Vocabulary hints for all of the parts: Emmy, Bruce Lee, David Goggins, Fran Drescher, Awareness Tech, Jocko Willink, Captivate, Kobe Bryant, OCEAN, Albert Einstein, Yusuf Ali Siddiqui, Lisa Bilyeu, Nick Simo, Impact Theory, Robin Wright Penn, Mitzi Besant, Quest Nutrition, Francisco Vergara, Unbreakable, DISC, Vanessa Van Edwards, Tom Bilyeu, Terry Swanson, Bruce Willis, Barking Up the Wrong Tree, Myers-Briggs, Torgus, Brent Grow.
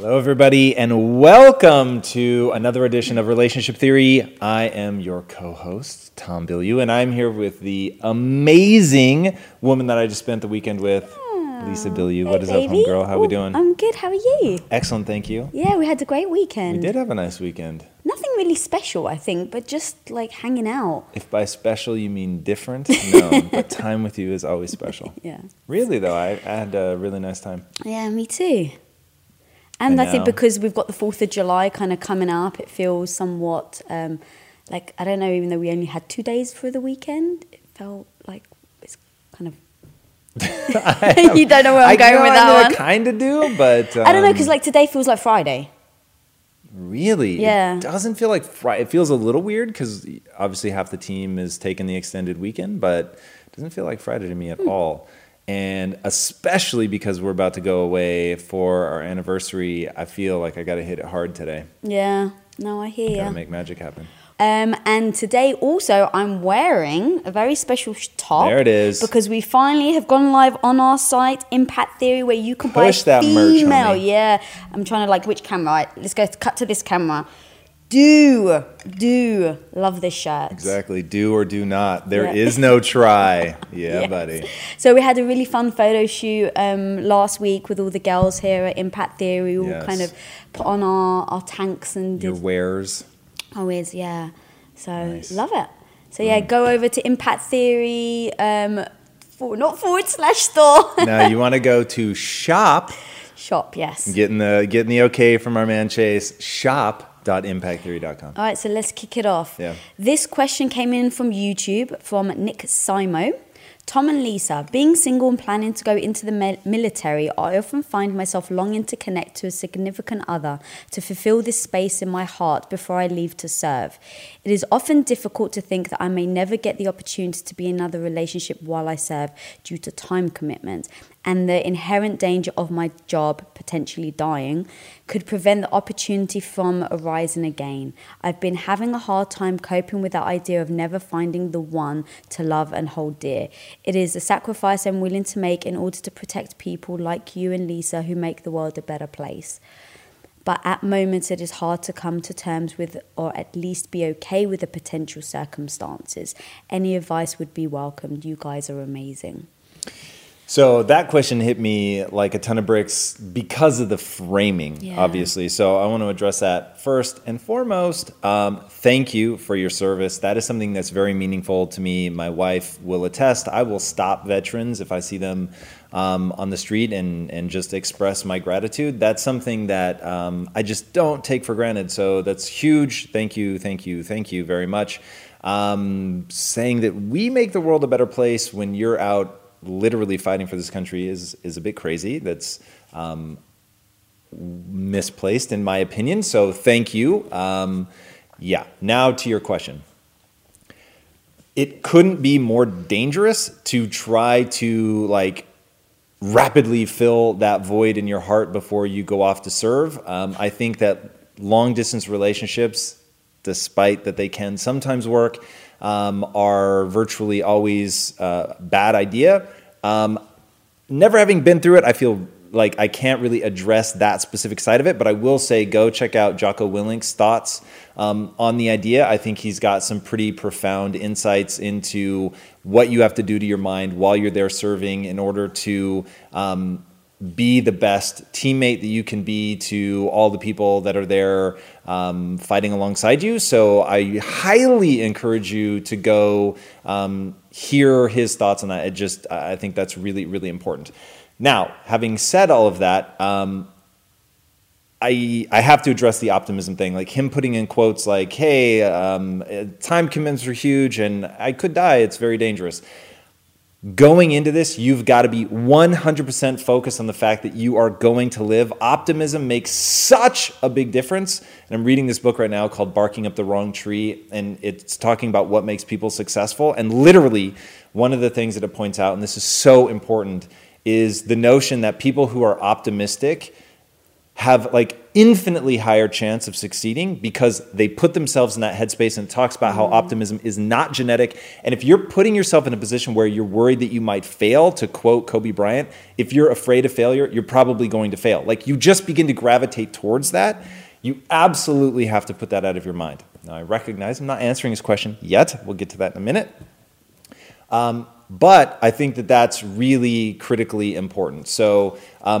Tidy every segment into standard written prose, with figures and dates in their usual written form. Hello, everybody, and welcome to another edition of Relationship Theory. I am your co-host, Tom Bilyeu, and I'm here with the amazing woman that I just spent the weekend with, Lisa Bilyeu. Hey, what is baby. Up, homegirl? How are we doing? I'm good. How are you? Excellent, thank you. Yeah, we had a great weekend. We did have a nice weekend. Nothing really special, I think, but just like hanging out. If by special you mean different, no, but time with you is always special. Yeah. Really, though, I had a really nice time. Yeah, me too. And I think because we've got the 4th of July kind of coming up, it feels somewhat like, I don't know, even though we only had 2 days for the weekend, it felt like it's kind of... You don't know where I'm going with that one. I kind of do, but... I don't know, because like today feels like Friday. Really? Yeah. It doesn't feel like Friday. It feels a little weird because obviously half the team is taking the extended weekend, but it doesn't feel like Friday to me at all. And especially because we're about to go away for our anniversary, I feel like I got to hit it hard today. Yeah, no, I hear you. Got to make magic happen. And today also, I'm wearing a very special top. There it is. Because we finally have gone live on our site, Impact Theory, where you can buy female. Merch, yeah, I'm trying to like which camera. All right, let's go cut to this camera. Do love this shirt. Exactly. Do or do not. There is no try. Yeah, yes. Buddy. So we had a really fun photo shoot last week with all the girls here at Impact Theory. We all kind of put on our tanks and did your wares. Always, yeah. So love it. So yeah, go over to Impact Theory. Not /store. No, you want to go to shop. Yes. Getting the okay from our man Chase. shop.impacttheory.com. All right, so let's kick it off. Yeah. This question came in from YouTube from Nick Simo. Tom and Lisa, being single and planning to go into the military, I often find myself longing to connect to a significant other to fulfill this space in my heart before I leave to serve. It is often difficult to think that I may never get the opportunity to be in another relationship while I serve due to time commitment, and the inherent danger of my job potentially dying could prevent the opportunity from arising again. I've been having a hard time coping with the idea of never finding the one to love and hold dear. It is a sacrifice I'm willing to make in order to protect people like you and Lisa who make the world a better place. But at moments it is hard to come to terms with, or at least be okay with, the potential circumstances. Any advice would be welcomed. You guys are amazing. So that question hit me like a ton of bricks because of the framing, obviously. So I want to address that first and foremost. Thank you for your service. That is something that's very meaningful to me. My wife will attest. I will stop veterans if I see them on the street and just express my gratitude. That's something that I just don't take for granted. So that's huge. Thank you very much. Saying that we make the world a better place when you're out literally fighting for this country is a bit crazy. That's misplaced, in my opinion. So thank you. Now to your question. It couldn't be more dangerous to try to like rapidly fill that void in your heart before you go off to serve. I think that long distance relationships, despite that they can sometimes work, are virtually always a bad idea. Never having been through it, I feel like I can't really address that specific side of it, but I will say go check out Jocko Willink's thoughts on the idea. I think he's got some pretty profound insights into what you have to do to your mind while you're there serving in order to be the best teammate that you can be to all the people that are there fighting alongside you. So I highly encourage you to go hear his thoughts on that. I think that's really, really important. Now, having said all of that, I have to address the optimism thing, like him putting in quotes like, hey, time commitments are huge and I could die. It's very dangerous. Going into this, you've got to be 100% focused on the fact that you are going to live. Optimism makes such a big difference. And I'm reading this book right now called Barking Up the Wrong Tree, and it's talking about what makes people successful. And literally, one of the things that it points out, and this is so important, is the notion that people who are optimistic have like infinitely higher chance of succeeding because they put themselves in that headspace, and it talks about how optimism is not genetic. And if you're putting yourself in a position where you're worried that you might fail, to quote Kobe Bryant, if you're afraid of failure, you're probably going to fail. Like you just begin to gravitate towards that. You absolutely have to put that out of your mind. Now I recognize I'm not answering his question yet. We'll get to that in a minute. But I think that that's really critically important. So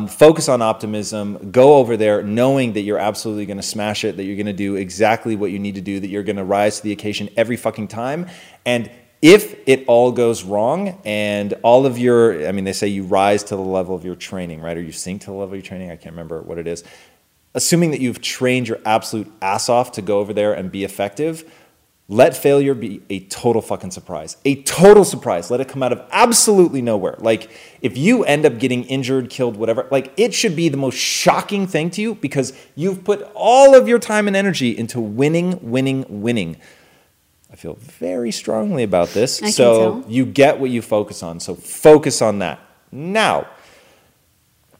focus on optimism. Go over there knowing that you're absolutely going to smash it, that you're going to do exactly what you need to do, that you're going to rise to the occasion every fucking time. And if it all goes wrong and all of your, I mean, they say you rise to the level of your training, right? Or you sink to the level of your training. I can't remember what it is. Assuming that you've trained your absolute ass off to go over there and be effective, let failure be a total fucking surprise. A total surprise. Let it come out of absolutely nowhere. Like, if you end up getting injured, killed, whatever, like, it should be the most shocking thing to you because you've put all of your time and energy into winning. I feel very strongly about this. So you get what you focus on. So focus on that. Now,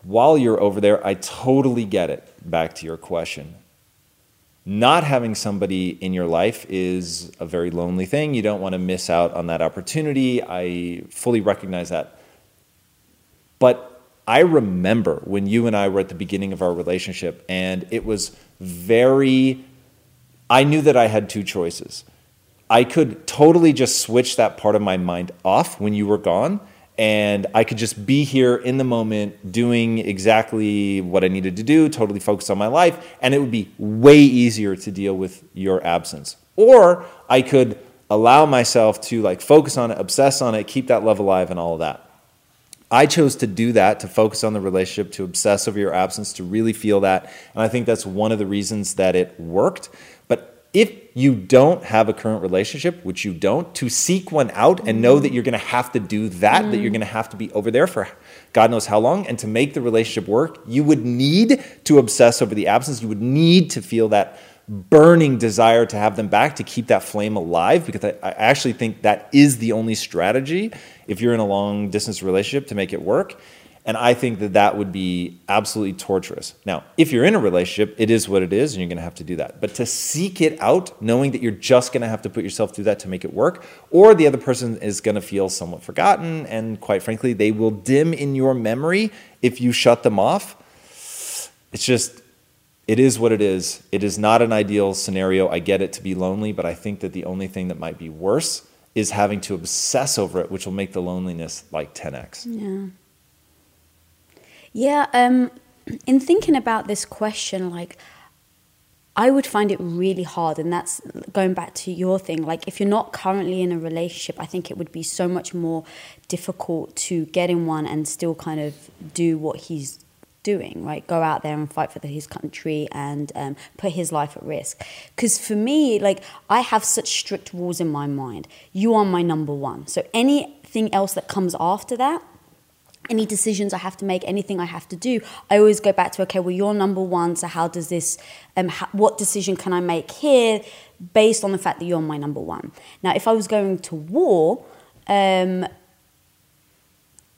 while you're over there, I totally get it. Back to your question. Not having somebody in your life is a very lonely thing. You don't want to miss out on that opportunity. I fully recognize that. But I remember when you and I were at the beginning of our relationship, and it was I knew that I had two choices. I could totally just switch that part of my mind off when you were gone, and I could just be here in the moment doing exactly what I needed to do, totally focused on my life, and it would be way easier to deal with your absence. Or I could allow myself to like focus on it, obsess on it, keep that love alive and all of that. I chose to do that, to focus on the relationship, to obsess over your absence, to really feel that. And I think that's one of the reasons that it worked. If you don't have a current relationship, which you don't, to seek one out and know that you're going to have to do that, that you're going to have to be over there for God knows how long, and to make the relationship work, you would need to obsess over the absence. You would need to feel that burning desire to have them back, to keep that flame alive, because I actually think that is the only strategy if you're in a long-distance relationship to make it work. And I think that that would be absolutely torturous. Now, if you're in a relationship, it is what it is, and you're going to have to do that. But to seek it out, knowing that you're just going to have to put yourself through that to make it work, or the other person is going to feel somewhat forgotten, and quite frankly, they will dim in your memory if you shut them off. It's just, it is what it is. It is not an ideal scenario. I get it, to be lonely, but I think that the only thing that might be worse is having to obsess over it, which will make the loneliness like 10x. Yeah. Yeah, in thinking about this question, like, I would find it really hard, and that's going back to your thing, like, if you're not currently in a relationship, I think it would be so much more difficult to get in one and still kind of do what he's doing, right? Go out there and fight for his country and put his life at risk. Because for me, like, I have such strict rules in my mind. You are my number one. So anything else that comes after that, any decisions I have to make, anything I have to do, I always go back to, okay, well, you're number one, so how does this, what decision can I make here based on the fact that you're my number one? Now, if I was going to war,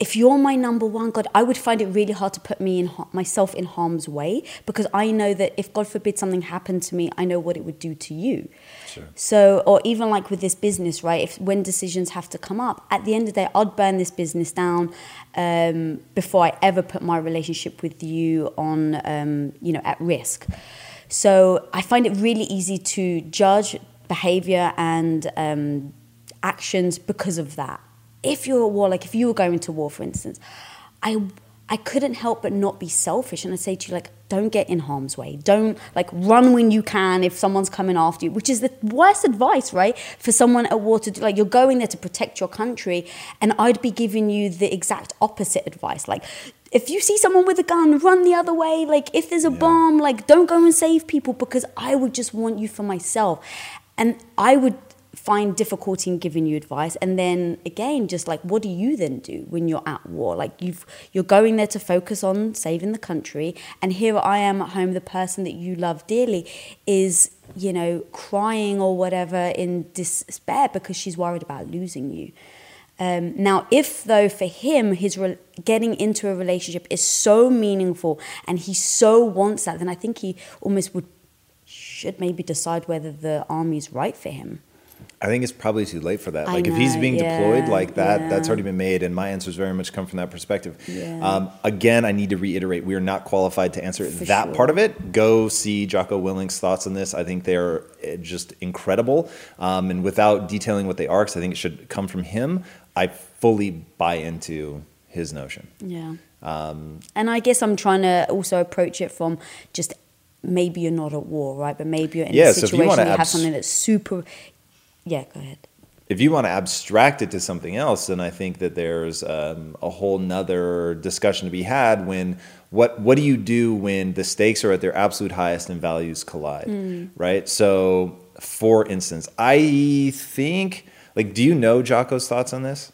if you're my number one, God, I would find it really hard to put myself in harm's way, because I know that if, God forbid, something happened to me, I know what it would do to you. Sure. So, or even like with this business, right? When decisions have to come up, at the end of the day, I'd burn this business down before I ever put my relationship with you on, at risk. So I find it really easy to judge behavior and actions because of that. If you're at war, like if you were going to war, for instance, I couldn't help but not be selfish. And I say to you, like, don't get in harm's way. Don't, like, run when you can if someone's coming after you, which is the worst advice, right? For someone at war to do, like, you're going there to protect your country. And I'd be giving you the exact opposite advice. Like, if you see someone with a gun, run the other way. Like, if there's a bomb, like, don't go and save people, because I would just want you for myself. And I would find difficulty in giving you advice. And then again, just like, what do you then do when you're at war? Like, you're going there to focus on saving the country, and here I am at home, the person that you love dearly is, you know, crying or whatever in despair because she's worried about losing you. Now, if though for him, his getting into a relationship is so meaningful and he so wants that, then I think he almost should maybe decide whether the army's right for him. I think it's probably too late for that. Like, if he's being deployed like that, that's already been made. And my answers very much come from that perspective. Yeah. Again, I need to reiterate, we are not qualified to answer that part of it. Go see Jocko Willink's thoughts on this. I think they are just incredible. And without detailing what they are, because I think it should come from him, I fully buy into his notion. Yeah. And I guess I'm trying to also approach it from just, maybe you're not at war, right? But maybe you're in a situation where you have something that's super... Yeah, go ahead. If you want to abstract it to something else, then I think that there's a whole nother discussion to be had when what do you do when the stakes are at their absolute highest and values collide, right? So, for instance, I think, like, do you know Jocko's thoughts on this?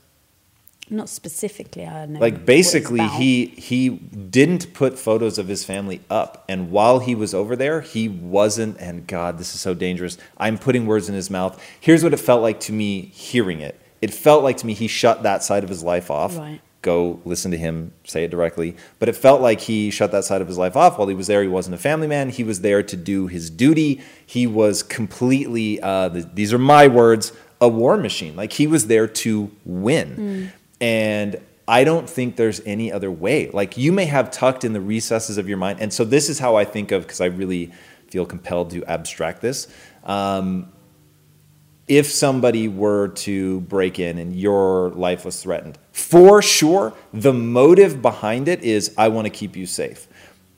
Not specifically, I don't know. Like, basically, he didn't put photos of his family up. And while he was over there, he wasn't, and God, this is so dangerous. I'm putting words in his mouth. Here's what it felt like to me hearing it. It felt like to me he shut that side of his life off. Right. Go listen to him say it directly. But it felt like he shut that side of his life off while he was there. He wasn't a family man. He was there to do his duty. He was completely, these are my words, a war machine. Like, he was there to win. And I don't think there's any other way. Like, you may have tucked in the recesses of your mind. And so this is how I think of, because I really feel compelled to abstract this. If somebody were to break in and your life was threatened, for sure, the motive behind it is, I want to keep you safe.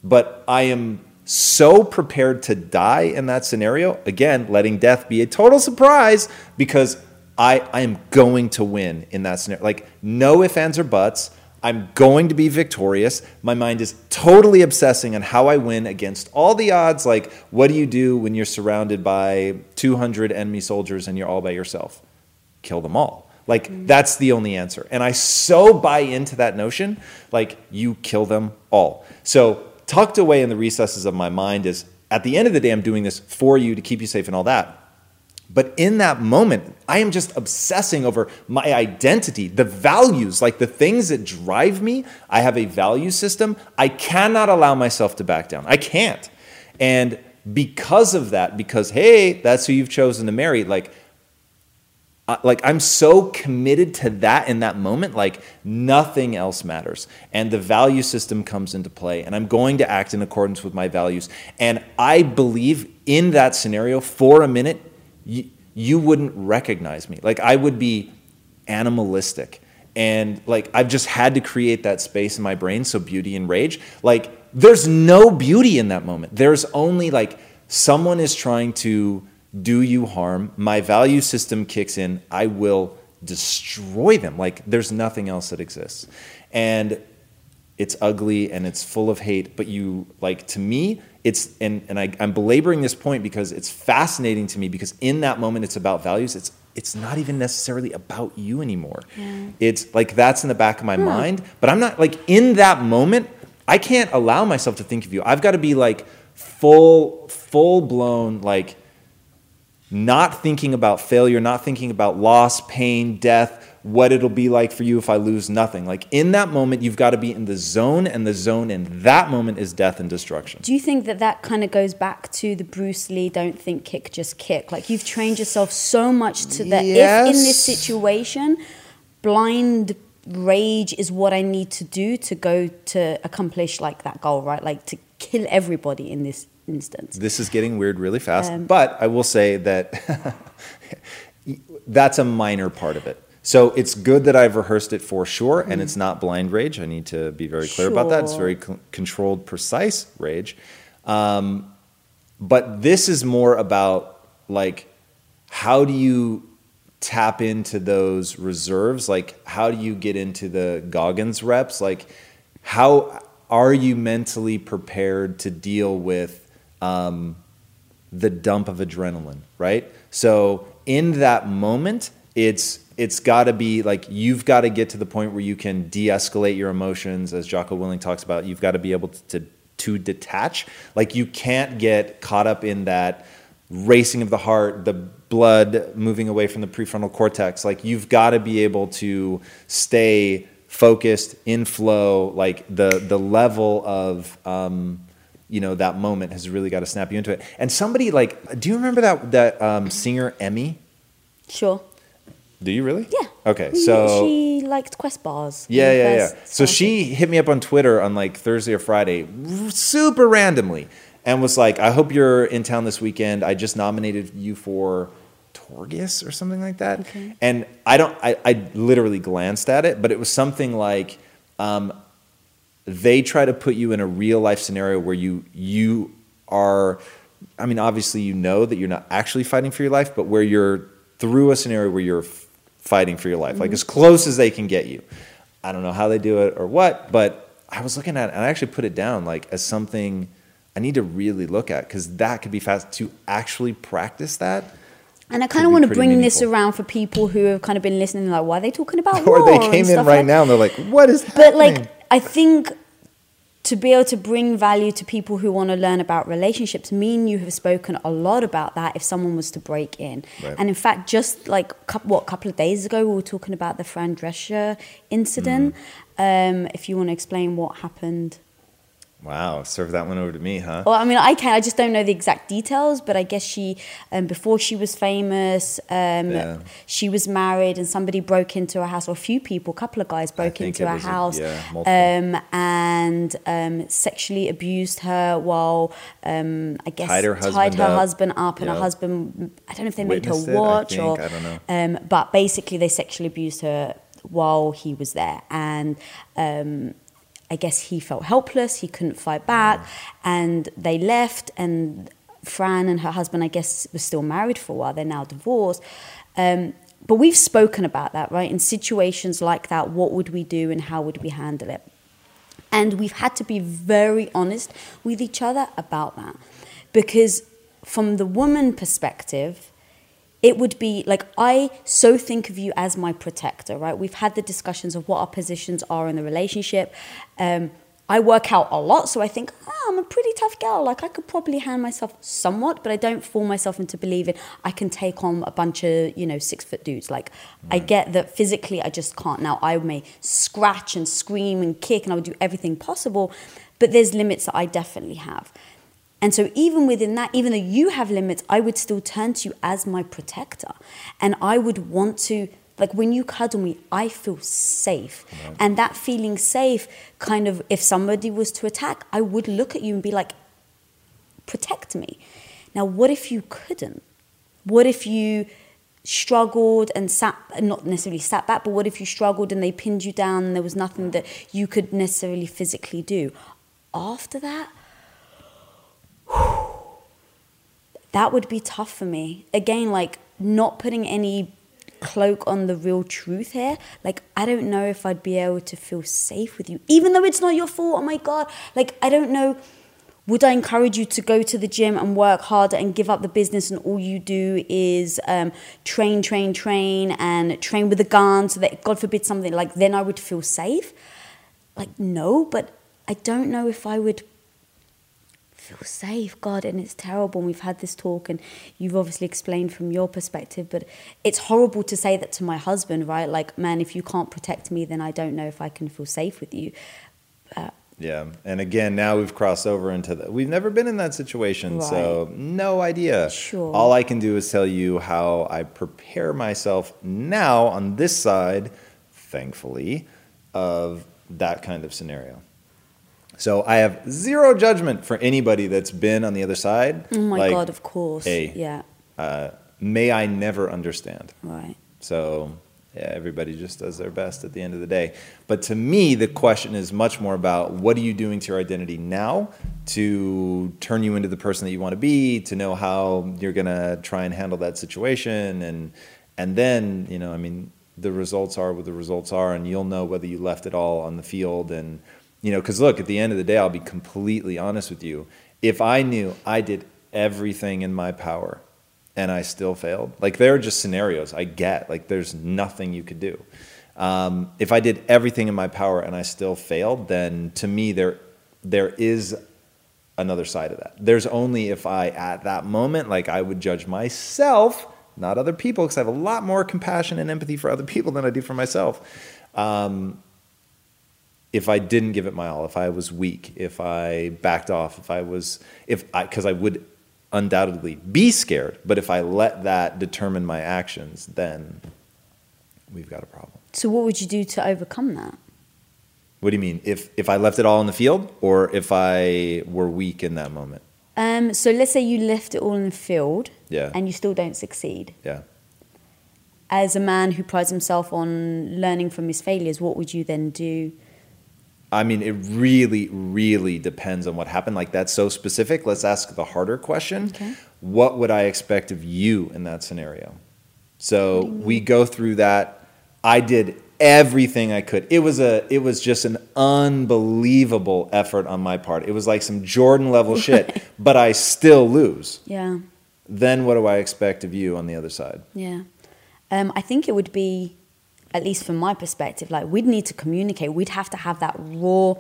But I am so prepared to die in that scenario. Again, letting death be a total surprise, because I am going to win in that scenario. Like, no ifs, ands, or buts. I'm going to be victorious. My mind is totally obsessing on how I win against all the odds. Like, what do you do when you're surrounded by 200 enemy soldiers and you're all by yourself? Kill them all. Like, that's the only answer. And I so buy into that notion, like, you kill them all. So, tucked away in the recesses of my mind is, at the end of the day, I'm doing this for you to keep you safe and all that. But in that moment, I am just obsessing over my identity, the values, like the things that drive me. I have a value system. I cannot allow myself to back down. I can't. And because of that, because, hey, that's who you've chosen to marry, like I'm so committed to that in that moment, like nothing else matters. And the value system comes into play, and I'm going to act in accordance with my values. And I believe in that scenario for a minute, you wouldn't recognize me. Like, I would be animalistic. And like, I've just had to create that space in my brain. So beauty and rage, like, there's no beauty in that moment. There's only like, someone is trying to do you harm. My value system kicks in. I will destroy them. Like, there's nothing else that exists. And it's ugly and it's full of hate, but you, like, to me, it's, and I'm belaboring this point because it's fascinating to me, because in that moment it's about values. It's not even necessarily about you anymore. Yeah. It's like, that's in the back of my mind, but I'm not, like, in that moment, I can't allow myself to think of you. I've got to be like full blown, like, not thinking about failure, not thinking about loss, pain, death, what it'll be like for you if I lose nothing. Like in that moment, you've got to be in the zone, and the zone in that moment is death and destruction. Do you think that that kind of goes back to the Bruce Lee, don't think, kick, just kick? Like you've trained yourself so much to that. Yes. If in this situation, blind rage is what I need to do to go to accomplish like that goal, right? Like to kill everybody in this instance. This is getting weird really fast, but I will say that that's a minor part of it. So it's good that I've rehearsed it for sure, and it's not blind rage. I need to be very clear about that. It's very controlled, precise rage. But this is more about, like, how do you tap into those reserves? Like, how do you get into the Goggins reps? Like, how are you mentally prepared to deal with the dump of adrenaline, right? So in that moment, it's got to be like, you've got to get to the point where you can de-escalate your emotions. As Jocko Willink talks about, you've got to be able to detach. Like you can't get caught up in that racing of the heart, the blood moving away from the prefrontal cortex. Like you've got to be able to stay focused, in flow. Like the level of, that moment has really got to snap you into it. And somebody like, do you remember that singer Emmy? Sure. Do you really? Yeah. Okay, so... She liked Quest bars. Yeah. So she hit me up on Twitter on like Thursday or Friday, super randomly, and was like, I hope you're in town this weekend. I just nominated you for Torgus or something like that. Okay. And I literally glanced at it, but it was something like, they try to put you in a real life scenario where you are, I mean, obviously you know that you're not actually fighting for your life, but where you're through a scenario where you're fighting for your life, like as close as they can get you. I don't know how they do it or what, but I was looking at it and I actually put it down like as something I need to really look at, because that could be fast to actually practice that. And I kind of want to bring this around for people who have kind of been listening, like, why are they talking about war? Or they came in right now and they're like, what is happening? But like, I think to be able to bring value to people who want to learn about relationships, me and you have spoken a lot about that if someone was to break in. Right. And in fact, just like a couple of days ago, we were talking about the Fran Drescher incident. Mm-hmm. If you want to explain what happened. Wow, serve that one over to me, huh? Well, I mean, I can. I just don't know the exact details, but I guess she, before she was famous, she was married, and somebody broke into her house, or a few people, a couple of guys broke into her house, and sexually abused her while, I guess, tied her husband up, and her husband, I don't know if they made her watch, I don't know. But basically they sexually abused her while he was there, and... I guess he felt helpless, he couldn't fight back, and they left, and Fran and her husband, I guess, was still married for a while, they're now divorced. But we've spoken about that, right? In situations like that, what would we do and how would we handle it? And we've had to be very honest with each other about that. Because from the woman perspective, it would be like, I so think of you as my protector, right? We've had the discussions of what our positions are in the relationship. I work out a lot, so I think, I'm a pretty tough girl. Like, I could probably handle myself somewhat, but I don't fool myself into believing I can take on a bunch of, 6-foot dudes. Like, I get that physically I just can't. Now, I may scratch and scream and kick, and I would do everything possible, but there's limits that I definitely have. And so even within that, even though you have limits, I would still turn to you as my protector. And I would want to, like when you cuddle me, I feel safe. Right. And that feeling safe kind of, if somebody was to attack, I would look at you and be like, protect me. Now, what if you couldn't? What if you struggled and what if you struggled and they pinned you down and there was nothing that you could necessarily physically do? After that, that would be tough for me. Again, like not putting any cloak on the real truth here. Like, I don't know if I'd be able to feel safe with you, even though it's not your fault. Oh my God. Like, I don't know. Would I encourage you to go to the gym and work harder and give up the business and all you do is train and train with a gun so that, God forbid, something like then I would feel safe? Like, no, but I don't know if I would feel safe, God, and it's terrible. And we've had this talk, and you've obviously explained from your perspective, but it's horrible to say that to my husband, right? Like, man, if you can't protect me, then I don't know if I can feel safe with you. Yeah, and again, now we've crossed over into that. We've never been in that situation, right. So no idea. Sure. All I can do is tell you how I prepare myself now on this side, thankfully, of that kind of scenario. So I have zero judgment for anybody that's been on the other side. Oh my God, of course. Hey, yeah. May I never understand. Right. So... yeah, everybody just does their best at the end of the day. But to me, the question is much more about what are you doing to your identity now to turn you into the person that you want to be, to know how you're going to try and handle that situation. And then, you know, I mean, the results are what the results are, and you'll know whether you left it all on the field. And, you know, because look, at the end of the day, I'll be completely honest with you. If I knew I did everything in my power and I still failed, like, there are just scenarios I get. Like, there's nothing you could do. If I did everything in my power and I still failed, then to me there is another side of that. There's only if I, at that moment, like, I would judge myself, not other people, because I have a lot more compassion and empathy for other people than I do for myself. If I didn't give it my all, if I was weak, if I backed off, because I would undoubtedly be scared, but if I let that determine my actions, then we've got a problem. So what would you do to overcome that? What do you mean? If I left it all in the field, or if I were weak in that moment? So let's say you left it all in the field, yeah, and you still don't succeed. Yeah. As a man who prides himself on learning from his failures, what would you then do? I mean, it really, really depends on what happened. Like, that's so specific. Let's ask the harder question. Okay. What would I expect of you in that scenario? So we go through that. I did everything I could. It was just an unbelievable effort on my part. It was like some Jordan level shit, but I still lose. Yeah. Then what do I expect of you on the other side? Yeah. I think it would be, at least from my perspective, like, we'd need to communicate. We'd have to have that raw,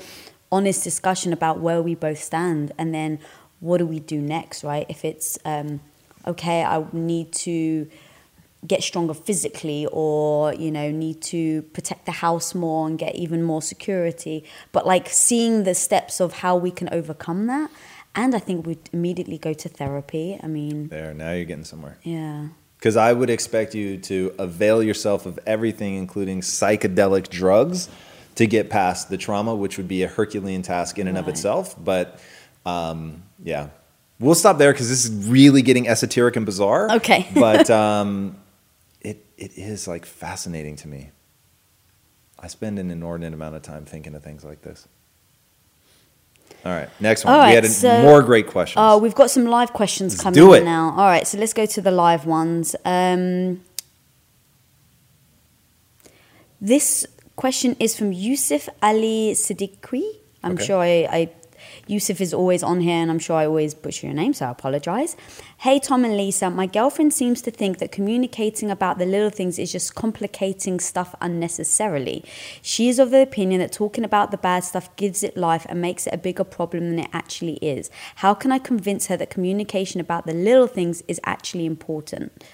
honest discussion about where we both stand, and then what do we do next, right? If it's, okay, I need to get stronger physically, or, you know, need to protect the house more and get even more security. But, like, seeing the steps of how we can overcome that, and I think we'd immediately go to therapy. I mean... there, now you're getting somewhere. Yeah. Because I would expect you to avail yourself of everything, including psychedelic drugs, to get past the trauma, which would be a Herculean task in and right. of itself. But yeah, we'll stop there because this is really getting esoteric and bizarre. Okay. But it is, like, fascinating to me. I spend an inordinate amount of time thinking of things like this. All right, next one. Right, we had more great questions. Oh, we've got some live questions coming in now. All right, so let's go to the live ones. This question is from Yusuf Ali Siddiqui. Yusuf is always on here, and I'm sure I always butcher your name, so I apologize. Hey, Tom and Lisa, my girlfriend seems to think that communicating about the little things is just complicating stuff unnecessarily. She is of the opinion that talking about the bad stuff gives it life and makes it a bigger problem than it actually is. How can I convince her that communication about the little things is actually important?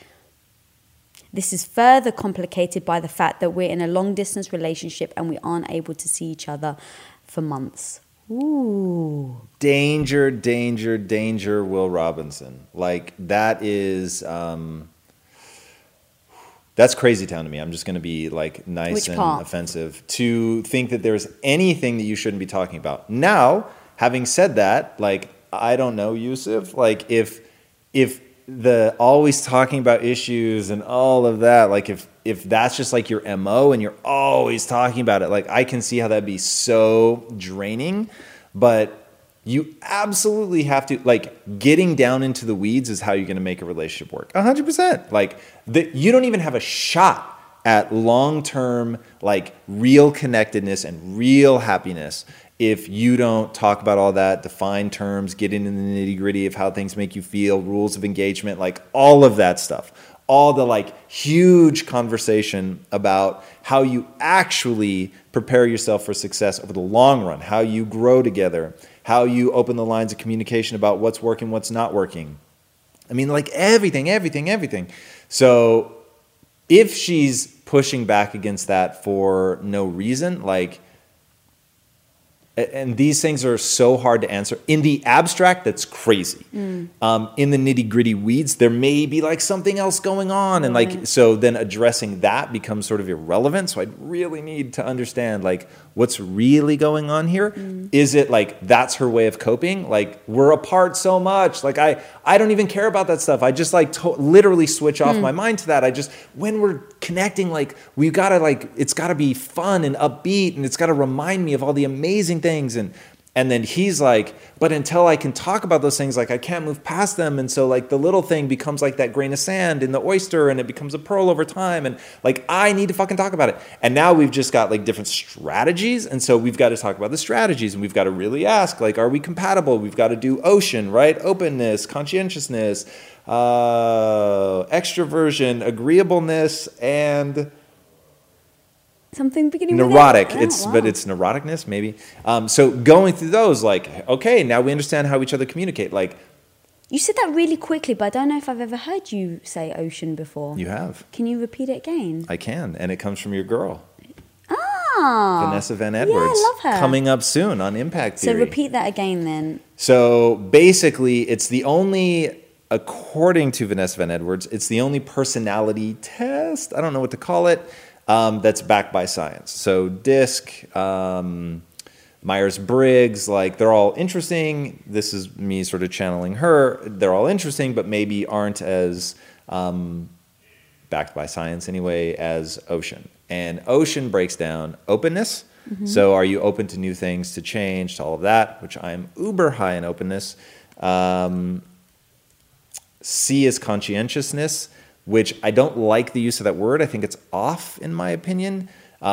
This is further complicated by the fact that we're in a long-distance relationship and we aren't able to see each other for months. Ooh. Danger, danger, danger, Will Robinson. Like, that is, that's crazy town to me. I'm just going to be, like, nice offensive to think that there's anything that you shouldn't be talking about. Now, having said that, like, I don't know, Yusuf, like, if the always talking about issues and all of that, like, if that's just, like, your MO and you're always talking about it, like, I can see how that'd be so draining, but you absolutely have to, like, getting down into the weeds is how you're going to make a relationship work. 100%. Like, you don't even have a shot at long-term, like, real connectedness and real happiness if you don't talk about all that, define terms, get into the nitty-gritty of how things make you feel, rules of engagement, like, all of that stuff. All the, like, huge conversation about how you actually prepare yourself for success over the long run, how you grow together, how you open the lines of communication about what's working, what's not working. I mean, like everything. So if she's pushing back against that for no reason, like, and these things are so hard to answer. In the abstract, that's crazy. In the nitty-gritty weeds, there may be like something else going on. And like, so then addressing that becomes sort of irrelevant. So I'd really need to understand like what's really going on here. Is it like, that's her way of coping? Like, we're apart so much. Like I don't even care about that stuff. I just like literally switch off my mind to that. I just, when we're connecting, like we gotta like, it's gotta be fun and upbeat and it's gotta remind me of all the amazing things. And then he's like, but until I can talk about those things, like I can't move past them. And so like the little thing becomes like that grain of sand in the oyster and it becomes a pearl over time. And like, I need to fucking talk about it. And now we've just got like different strategies. And so we've got to talk about the strategies and we've got to really ask, like, are we compatible? We've got to do ocean, right? Openness, conscientiousness, extroversion, agreeableness, and something beginning neurotic. With it's, but it's neuroticness maybe. So going through those, like, okay, now we understand how each other communicate. Like, you said that really quickly, but I don't know if I've ever heard you say ocean before. You have. Can you repeat it again? I can, and it comes from your girl. Vanessa Van Edwards. Yeah, I love her. Coming up soon on Impact Theory. So repeat that again then. So basically, it's the only. According to Vanessa Van Edwards, it's the only personality test. I don't know what to call it. That's backed by science. So DISC, Myers-Briggs, like they're all interesting. This is me sort of channeling her. They're all interesting, but maybe aren't as backed by science anyway as ocean. And ocean breaks down openness. So are you open to new things, to change, to all of that, which I'm uber high in openness. C is conscientiousness, which I don't like the use of that word. I think it's off, in my opinion,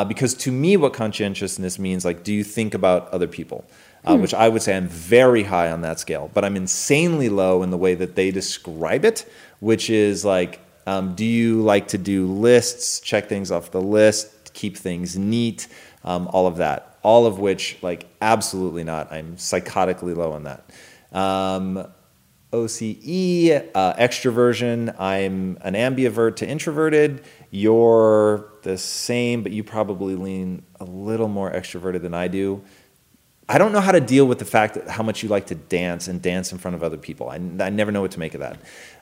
because to me, what conscientiousness means, like, do you think about other people? Which I would say I'm very high on that scale, but I'm insanely low in the way that they describe it, which is like, do you like to do lists, check things off the list, keep things neat, all of that, all of which, like, absolutely not. I'm psychotically low on that. OCE, extroversion, I'm an ambivert to introverted. You're the same, but you probably lean a little more extroverted than I do. I don't know how to deal with the fact that how much you like to dance in front of other people. I never know what to make of that.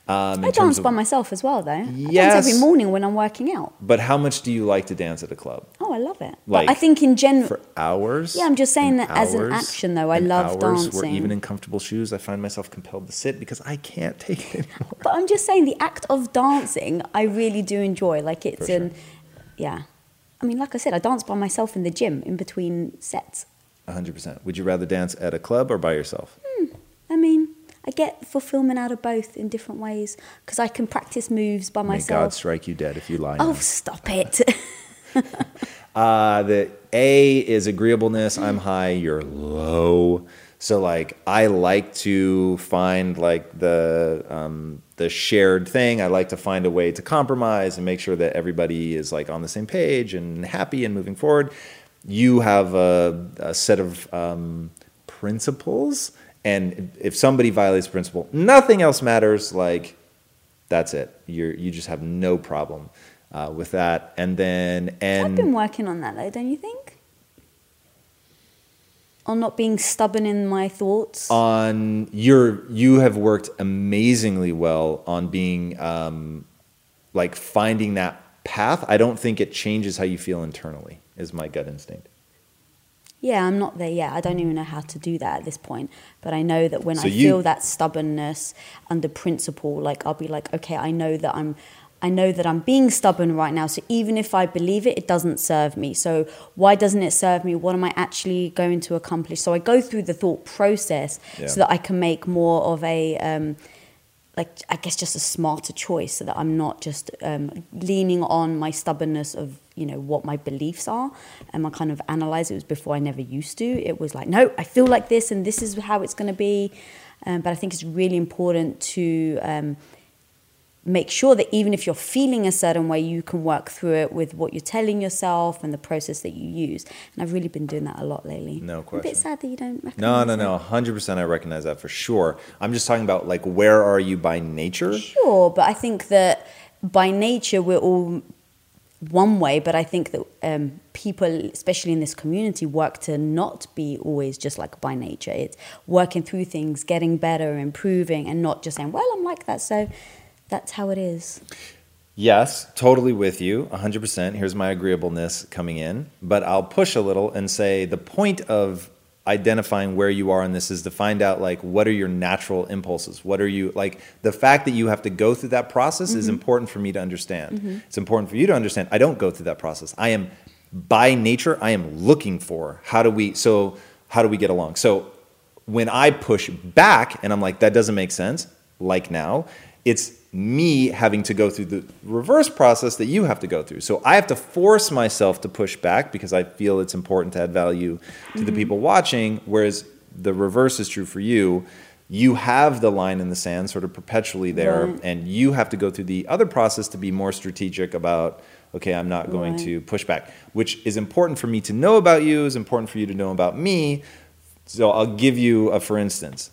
I dance by myself as well, though. Yes. I dance every morning when I'm working out. But how much do you like to dance at a club? Oh, I love it. Like, but I think in general... For hours? Yeah, I'm just saying that as an action, though. I love dancing. Or even in comfortable shoes, I find myself compelled to sit because I can't take it anymore. But I'm just saying the act of dancing, I really do enjoy. Like, it's an... Yeah. I mean, like I said, I dance by myself in the gym in between sets. 100%. Would you rather dance at a club or by yourself? I mean... I get fulfillment out of both in different ways because I can practice moves by myself. May God strike you dead if you lie. Oh, stop it. The A is agreeableness. I'm high, you're low. So like, I like to find like the shared thing. I like to find a way to compromise and make sure that everybody is like on the same page and happy and moving forward. You have a set of principles. And if somebody violates principle, nothing else matters. Like, that's it. You just have no problem with that. And then... I've been working on that, though, don't you think? On not being stubborn in my thoughts. You have worked amazingly well on being, like, finding that path. I don't think it changes how you feel internally, is my gut instinct. Yeah, I'm not there yet. I don't even know how to do that at this point. But I know that when feel that stubbornness under principle, like I'll be like, okay, I know that I'm being stubborn right now. So even if I believe it, it doesn't serve me. So why doesn't it serve me? What am I actually going to accomplish? So I go through the thought process so that I can make more of a I guess just a smarter choice, so that I'm not just leaning on my stubbornness of, you know, what my beliefs are. And I kind of analyze it. It was before I never used to. It was like, no, I feel like this and this is how it's going to be. But I think it's really important to make sure that even if you're feeling a certain way, you can work through it with what you're telling yourself and the process that you use. And I've really been doing that a lot lately. No question. I'm a bit sad that you don't recognize that. No, 100% I recognize that for sure. I'm just talking about like, where are you by nature? Sure, but I think that by nature we're all one way, but I think that people, especially in this community, work to not be always just like by nature. It's working through things, getting better, improving, and not just saying, well, I'm like that, so that's how it is. Yes, totally with you, 100%. Here's my agreeableness coming in. But I'll push a little and say the point of identifying where you are in this is to find out, like, what are your natural impulses? What are you, like, the fact that you have to go through that process is important for me to understand. Mm-hmm. It's important for you to understand. I don't go through that process. I am, by nature, I am looking for how do we get along? So when I push back and I'm like, that doesn't make sense, like now, it's me having to go through the reverse process that you have to go through. So I have to force myself to push back because I feel it's important to add value to the people watching, whereas the reverse is true for you. You have the line in the sand sort of perpetually there, and you have to go through the other process to be more strategic about, okay, I'm not going to push back, which is important for me to know about you, is important for you to know about me. So I'll give you a for instance.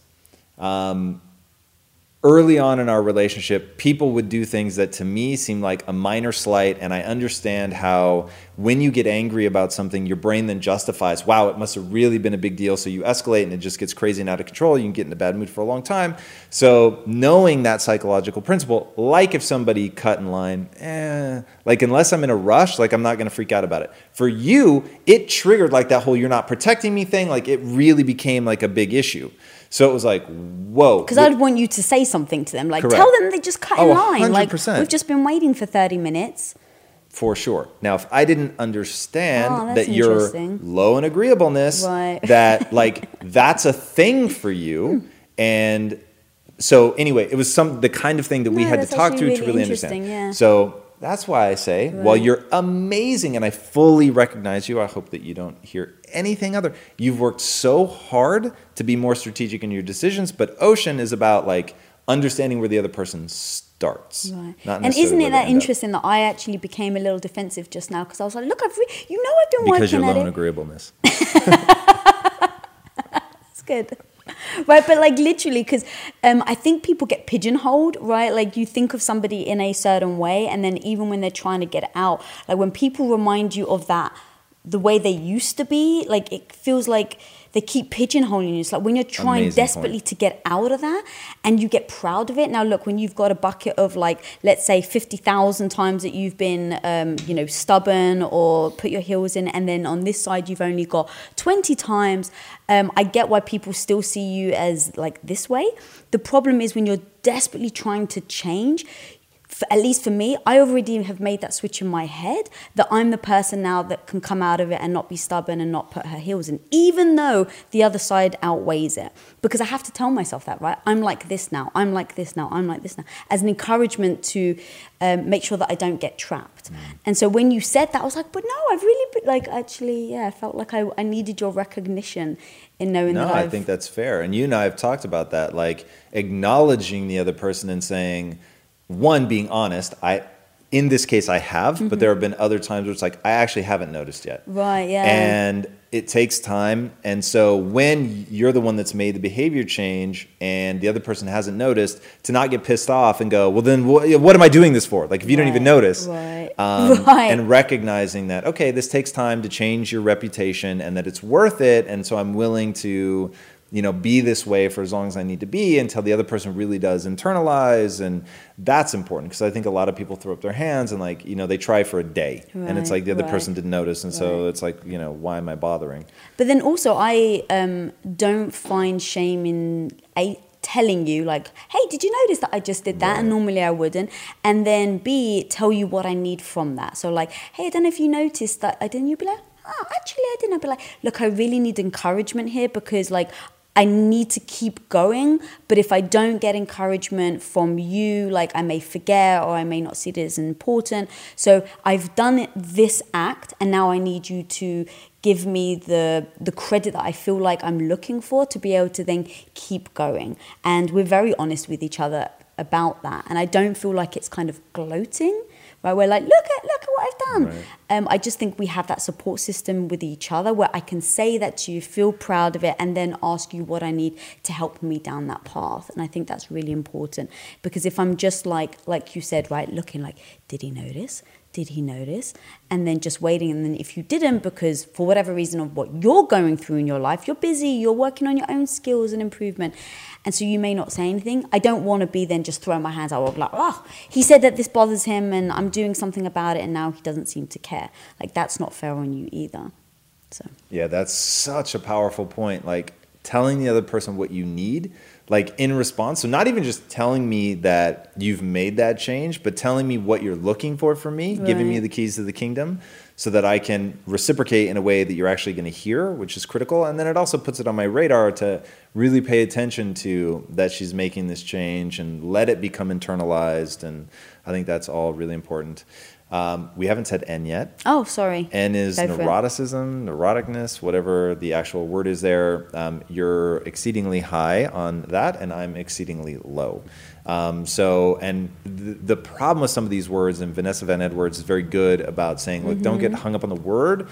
Early on in our relationship, people would do things that to me seemed like a minor slight, and I understand how when you get angry about something, your brain then justifies, wow, it must have really been a big deal, so you escalate and it just gets crazy and out of control. You can get in a bad mood for a long time. So knowing that psychological principle, like if somebody cut in line, like unless I'm in a rush, like I'm not going to freak out about it. For you, it triggered like that whole you're not protecting me thing, like it really became like a big issue. So it was like, whoa. Because I'd want you to say something to them. Like, tell them they just cut in line. 100%. Like, we've just been waiting for 30 minutes. For sure. Now, if I didn't understand that you're low in agreeableness, that like that's a thing for you. And so anyway, it was the kind of thing that we had to talk through really to really understand. Yeah. So that's why I say, well, you're amazing. And I fully recognize you. I hope that you don't hear anything other. You've worked so hard to be more strategic in your decisions, but OCEAN is about like understanding where the other person starts. Right. And isn't it that interesting that I actually became a little defensive just now because I was like, look, I've been working at it. Because you're low in agreeableness. That's good. Right, but like literally, because I think people get pigeonholed, right? Like you think of somebody in a certain way, and then even when they're trying to get it out, like when people remind you of that, the way they used to be, like it feels like they keep pigeonholing you. It's like when you're trying desperately to get out of that and you get proud of it. Now, look, when you've got a bucket of like, let's say 50,000 times that you've been, stubborn or put your heels in. And then on this side, you've only got 20 times. I get why people still see you as like this way. The problem is when you're desperately trying to change, at least for me, I already have made that switch in my head that I'm the person now that can come out of it and not be stubborn and not put her heels in, even though the other side outweighs it. Because I have to tell myself that, right? I'm like this now. I'm like this now. I'm like this now. As an encouragement to make sure that I don't get trapped. And so when you said that, I was like, but no, I've really been like, actually, yeah, I felt like I needed your recognition in knowing that I think that's fair. And you and I have talked about that, like acknowledging the other person and saying, one, being honest, in this case I have, but there have been other times where it's like, I actually haven't noticed yet. Right, yeah. And it takes time. And so when you're the one that's made the behavior change and the other person hasn't noticed, to not get pissed off and go, well, then what am I doing this for? Like if you don't even notice. Right. And recognizing that, okay, this takes time to change your reputation and that it's worth it. And so I'm willing to be this way for as long as I need to be until the other person really does internalize. And that's important because I think a lot of people throw up their hands and like, they try for a day and it's like the other person didn't notice. And so it's like, why am I bothering? But then also I don't find shame in telling you like, hey, did you notice that I just did that? And normally I wouldn't. And then B, tell you what I need from that. So like, hey, I don't know if you noticed that I didn't. You'd be like, oh, actually I didn't. I'd be like, look, I really need encouragement here because like, I need to keep going, but if I don't get encouragement from you, like I may forget or I may not see it as important. So I've done this act and now I need you to give me the credit that I feel like I'm looking for to be able to then keep going. And we're very honest with each other about that. And I don't feel like it's kind of gloating, right? We're like, look at what I've done. Right. I just think we have that support system with each other where I can say that to you, feel proud of it, and then ask you what I need to help me down that path. And I think that's really important, because if I'm just like you said, right, looking like, did he notice? Did he notice? And then just waiting. And then if you didn't, because for whatever reason of what you're going through in your life, you're busy, you're working on your own skills and improvement. And so you may not say anything. I don't want to be then just throwing my hands out of like, oh, he said that this bothers him and I'm doing something about it and now he doesn't seem to care. Like, that's not fair on you either. So yeah, that's such a powerful point. Like, telling the other person what you need, like in response. So not even just telling me that you've made that change, but telling me what you're looking for me, right, giving me the keys to the kingdom so that I can reciprocate in a way that you're actually going to hear, which is critical. And then it also puts it on my radar to really pay attention to that she's making this change and let it become internalized. And I think that's all really important. We haven't said N yet. Oh, sorry. N is neuroticism, neuroticness, whatever the actual word is there. You're exceedingly high on that, and I'm exceedingly low. The problem with some of these words, and Vanessa Van Edwards is very good about saying, look, don't get hung up on the word.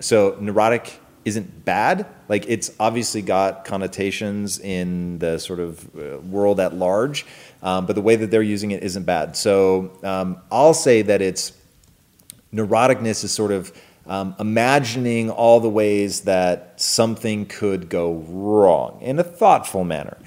So neurotic isn't bad. Like, it's obviously got connotations in the sort of world at large, but the way that they're using it isn't bad. So I'll say that it's neuroticness is sort of imagining all the ways that something could go wrong in a thoughtful manner.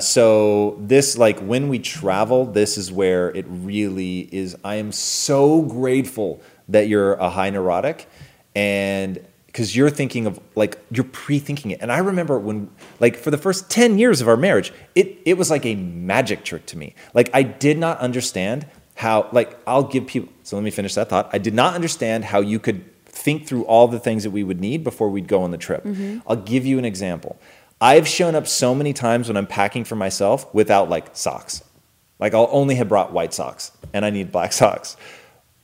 So this, like when we travel, this is where it really is. I am so grateful that you're a high neurotic, and because you're thinking of, like, you're pre-thinking it. And I remember when, like, for the first 10 years of our marriage, it was like a magic trick to me. Like, I did not understand how, like, I'll give people, so let me finish that thought. I did not understand how you could think through all the things that we would need before we'd go on the trip. Mm-hmm. I'll give you an example. I've shown up so many times when I'm packing for myself without, like, socks. Like, I'll only have brought white socks, and I need black socks.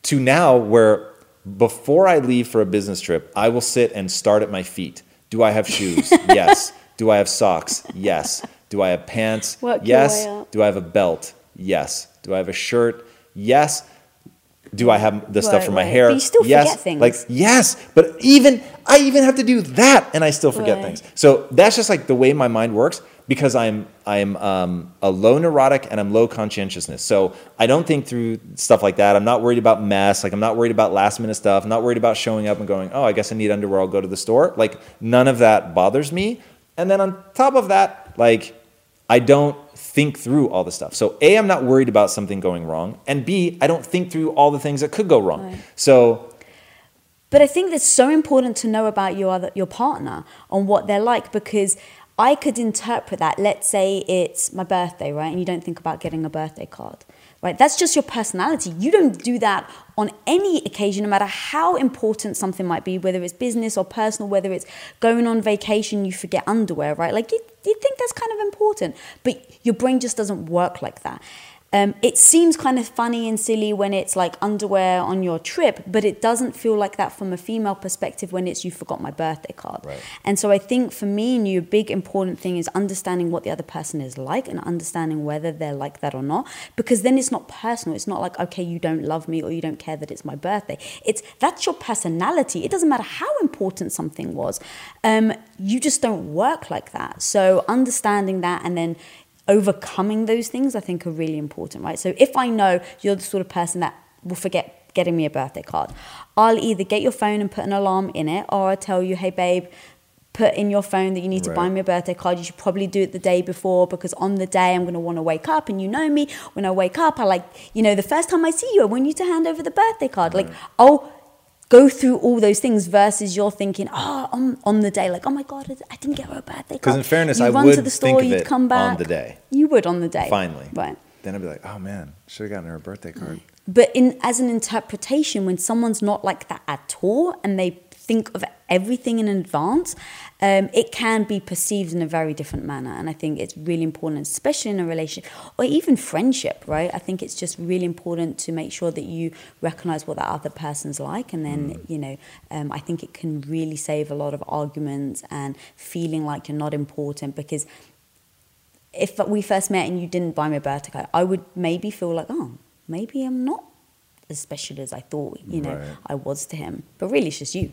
To now where, before I leave for a business trip, I will sit and start at my feet. Do I have shoes? Yes. Do I have socks? Yes. Do I have pants? Yes. Do I have a belt? Yes. Do I have a shirt? Yes. Do I have the stuff for my hair? But you still forget things. Like, yes. But I even have to do that, and I still forget things. So that's just like the way my mind works, because I'm a low neurotic and I'm low conscientiousness. So I don't think through stuff like that. I'm not worried about mess. Like, I'm not worried about last minute stuff. I'm not worried about showing up and going, oh, I guess I need underwear. I'll go to the store. Like, none of that bothers me. And then on top of that, like, I don't think through all the stuff. So A, I'm not worried about something going wrong. And B, I don't think through all the things that could go wrong. Right. So... but I think that's so important to know about your partner on what they're like, because... I could interpret that. Let's say it's my birthday, right? And you don't think about getting a birthday card, right? That's just your personality. You don't do that on any occasion, no matter how important something might be, whether it's business or personal, whether it's going on vacation, you forget underwear, right? Like, you think that's kind of important, but your brain just doesn't work like that. It seems kind of funny and silly when it's like underwear on your trip, but it doesn't feel like that from a female perspective when it's you forgot my birthday card. Right. And so I think for me and you, a big important thing is understanding what the other person is like and understanding whether they're like that or not, because then it's not personal. It's not like, okay, you don't love me or you don't care that it's my birthday. That's your personality. It doesn't matter how important something was. You just don't work like that. So understanding that and then overcoming those things, I think, are really important, right? So if I know you're the sort of person that will forget getting me a birthday card, I'll either get your phone and put an alarm in it, or I'll tell you, hey, babe, put in your phone that you need to buy me a birthday card. You should probably do it the day before, because on the day I'm going to want to wake up, and you know me, when I wake up, I like, you know, the first time I see you, I want you to hand over the birthday card. Right. Like, I'll go through all those things versus you're thinking, on the day, like, oh my God, I didn't get her a birthday card. Because in fairness, I would think of it on the day. You would on the day. Finally. Right. Then I'd be like, oh man, should have gotten her a birthday card. But as an interpretation, when someone's not like that at all and they think of everything in advance, it can be perceived in a very different manner. And I think it's really important, especially in a relationship or even friendship, right? I think it's just really important to make sure that you recognize what that other person's like. And then, I think it can really save a lot of arguments and feeling like you're not important, because if we first met and you didn't buy me a Bertica, I would maybe feel like, oh, maybe I'm not as special as I thought, you know, right. I was to him. But really, it's just you.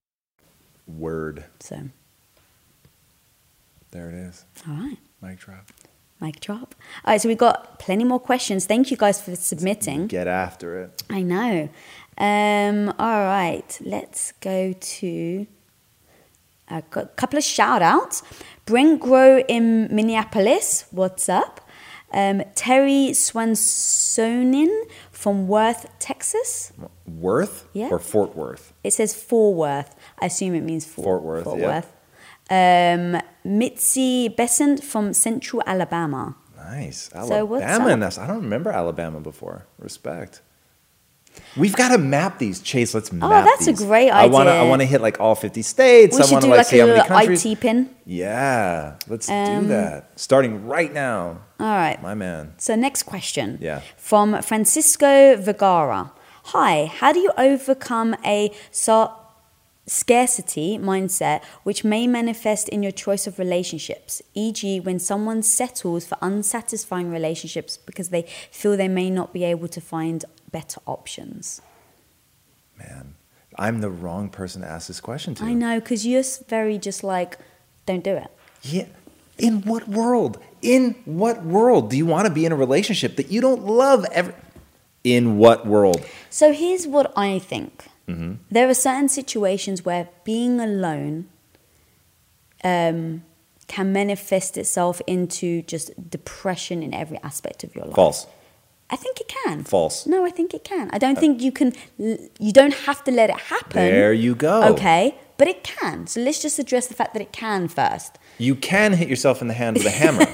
Word. So. There it is. All right. Mic drop. Mic drop. All right, so we've got plenty more questions. Thank you guys for submitting. Get after it. I know. All right, let's go to a couple of shout outs. Brent Grow in Minneapolis, what's up? Terry Swansonin from Worth, Texas. Worth? Yeah. Or Fort Worth? It says Fort Worth. I assume it means Fort Worth. Fort Worth. Mitzi Besant from Central Alabama. Nice. Alabama. So I don't remember Alabama before. Respect. We've got to map these, Chase. Let's map these. Oh, that's a great idea. I want to hit like all 50 states. We should do like a little IT pin. Yeah, let's do that. Starting right now. All right. My man. So next question. Yeah. From Francisco Vergara. Hi, how do you overcome a scarcity mindset, which may manifest in your choice of relationships, e.g. when someone settles for unsatisfying relationships because they feel they may not be able to find better options. Man, I'm the wrong person to ask this question to. I know, because you're very just like, don't do it. Yeah. In what world? In what world do you want to be in a relationship that you don't love? In what world? So here's what I think. Mm-hmm. There are certain situations where being alone can manifest itself into just depression in every aspect of your life. False. I think it can. False. No, I think it can. I don't think you can. You don't have to let it happen. There you go. Okay, but it can. So let's just address the fact that it can first. You can hit yourself in the hand with a hammer,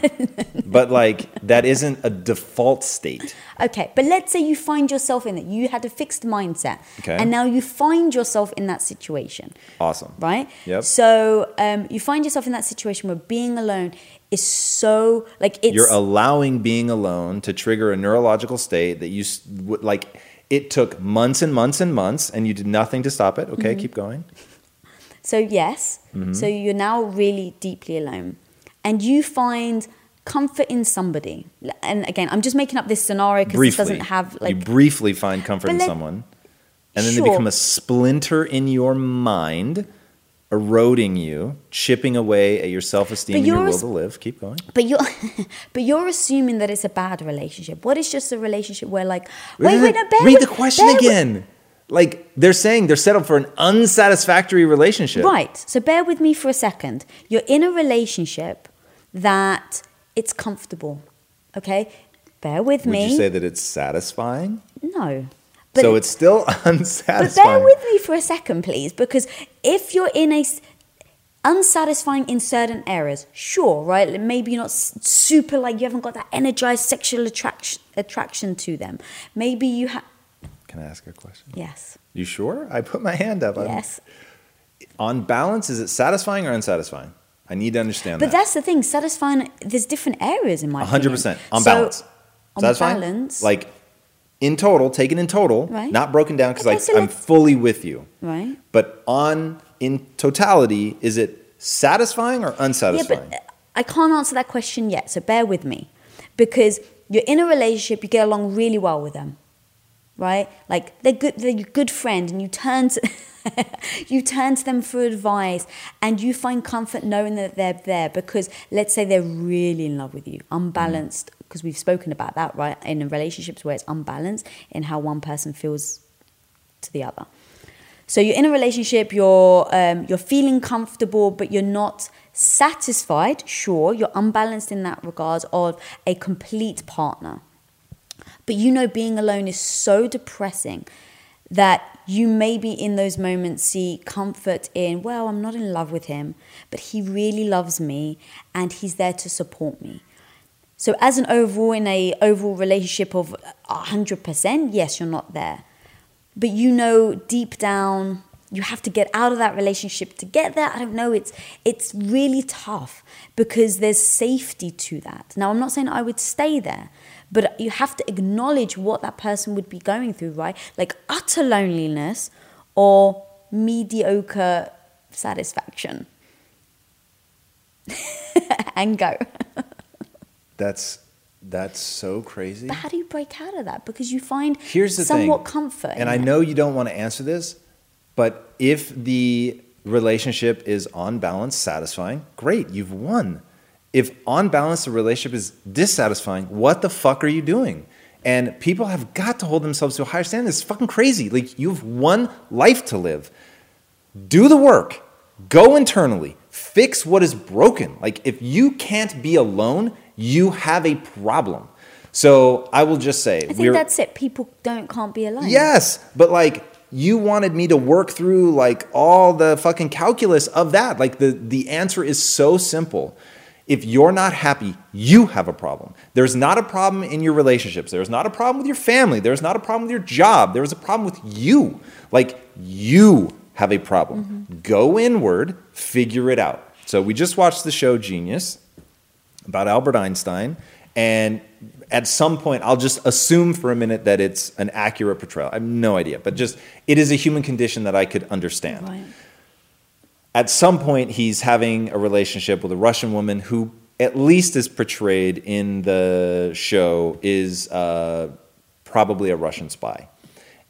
but like that isn't a default state. Okay, but let's say you find yourself in it. You had a fixed mindset, okay, and now you find yourself in that situation. Awesome, right? Yep. So you find yourself in that situation where being alone is so like it's you're allowing being alone to trigger a neurological state that you like. It took months and months and months, and you did nothing to stop it. Okay, mm-hmm. Keep going. So yes, mm-hmm. So you're now really deeply alone and you find comfort in somebody. And again, I'm just making up this scenario because it doesn't have like... You briefly find comfort in someone and then they become a splinter in your mind, eroding you, chipping away at your self-esteem and your will to live. Keep going. But you're assuming that it's a bad relationship. What is just a relationship where like... Wait, no, bear read the question again. Like, they're saying they're set up for an unsatisfactory relationship. Right. So bear with me for a second. You're in a relationship that it's comfortable, okay? Bear with me. Would you say that it's satisfying? No. But so it's still unsatisfying. But bear with me for a second, please, because if you're in a... unsatisfying in certain areas, sure, right? Maybe you're not super, like, you haven't got that energized sexual attraction to them. Maybe you have... Can I ask her a question? Yes. You sure? I put my hand up. Yes. On balance, is it satisfying or unsatisfying? I need to understand that. But that's the thing. Satisfying, there's different areas in my 100%. Opinion. 100%. On balance. On balance. Like, in total, taken in total, right? Not broken down because okay, I'm fully with you. Right. But in totality, is it satisfying or unsatisfying? Yeah, but I can't answer that question yet, so bear with me. Because you're in a relationship, you get along really well with them. Right? Like they're your good friend and you turn to them for advice and you find comfort knowing that they're there because let's say they're really in love with you, unbalanced, because we've spoken about that, right? In relationships where it's unbalanced in how one person feels to the other. So you're in a relationship, you're feeling comfortable, but you're not satisfied, sure, you're unbalanced in that regard of a complete partner. But you know being alone is so depressing that you maybe in those moments see comfort in, well, I'm not in love with him, but he really loves me and he's there to support me. So as an overall, in a overall relationship of 100%, yes, you're not there. But you know deep down, you have to get out of that relationship to get there. I don't know. It's really tough because there's safety to that. Now, I'm not saying I would stay there. But you have to acknowledge what that person would be going through, right? Like utter loneliness or mediocre satisfaction. And go. That's so crazy. But how do you break out of that? Because you find somewhat comfort. And I know you don't want to answer this, but if the relationship is on balance, satisfying, great, you've won. If on balance the relationship is dissatisfying, what the fuck are you doing? And people have got to hold themselves to a higher standard. It's fucking crazy. Like you've one life to live. Do the work. Go internally. Fix what is broken. Like if you can't be alone, you have a problem. So I will just say, I think that's it. People can't be alone. Yes, but like. You wanted me to work through like all the fucking calculus of that. Like the answer is so simple. If you're not happy, you have a problem. There's not a problem in your relationships. There's not a problem with your family. There's not a problem with your job. There's a problem with you. Like you have a problem. Mm-hmm. Go inward, figure it out. So we just watched the show Genius about Albert Einstein. And at some point, I'll just assume for a minute that it's an accurate portrayal. I have no idea. But just it is a human condition that I could understand. Right. At some point, he's having a relationship with a Russian woman who, at least as portrayed in the show, is probably a Russian spy.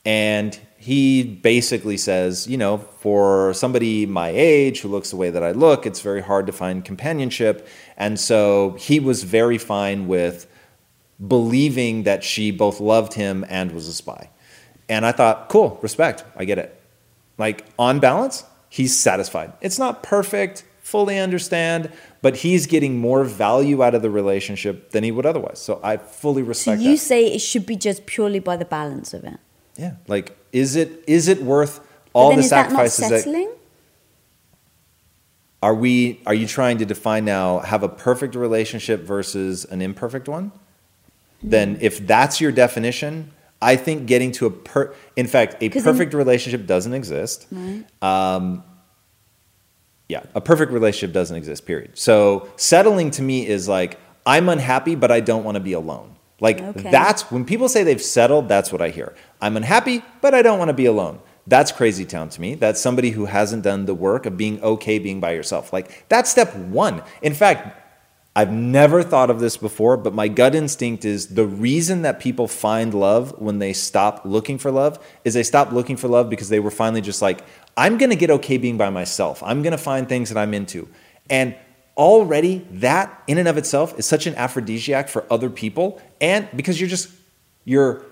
And he basically says, you know, for somebody my age who looks the way that I look, it's very hard to find companionship. And so he was very fine with believing that she both loved him and was a spy. And I thought, cool, respect, I get it. Like, on balance, he's satisfied. It's not perfect, fully understand, but he's getting more value out of the relationship than he would otherwise. So I fully respect that. So you say it should be just purely by the balance of it? Yeah. Like, is it worth all the sacrifices? Is that not settling? Are you trying to define now, have a perfect relationship versus an imperfect one? Mm. Then if that's your definition, I think getting to in fact, a perfect relationship doesn't exist. Right. Yeah, a perfect relationship doesn't exist, period. So settling to me is like, I'm unhappy, but I don't want to be alone. Like, okay. That's when people say they've settled, that's what I hear. I'm unhappy, but I don't want to be alone. That's crazy town to me. That's somebody who hasn't done the work of being okay being by yourself. Like, that's step one. In fact, I've never thought of this before, but my gut instinct is the reason that people find love when they stop looking for love is they stop looking for love because they were finally just like, I'm going to get okay being by myself. I'm going to find things that I'm into. And already that in and of itself is such an aphrodisiac for other people. And because you're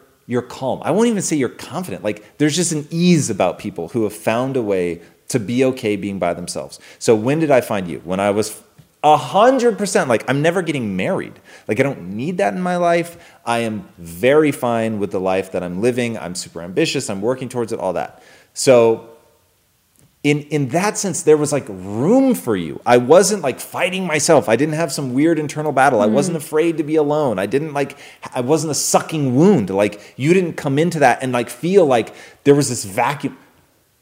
calm. I won't even say you're confident. Like, there's just an ease about people who have found a way to be okay being by themselves. So when did I find you? When I was 100%, like, I'm never getting married. Like, I don't need that in my life. I am very fine with the life that I'm living. I'm super ambitious. I'm working towards it, all that. So in that sense, there was like room for you. I wasn't like fighting myself. I didn't have some weird internal battle. I wasn't afraid to be alone. I wasn't a sucking wound. Like, you didn't come into that and like feel like there was this vacuum.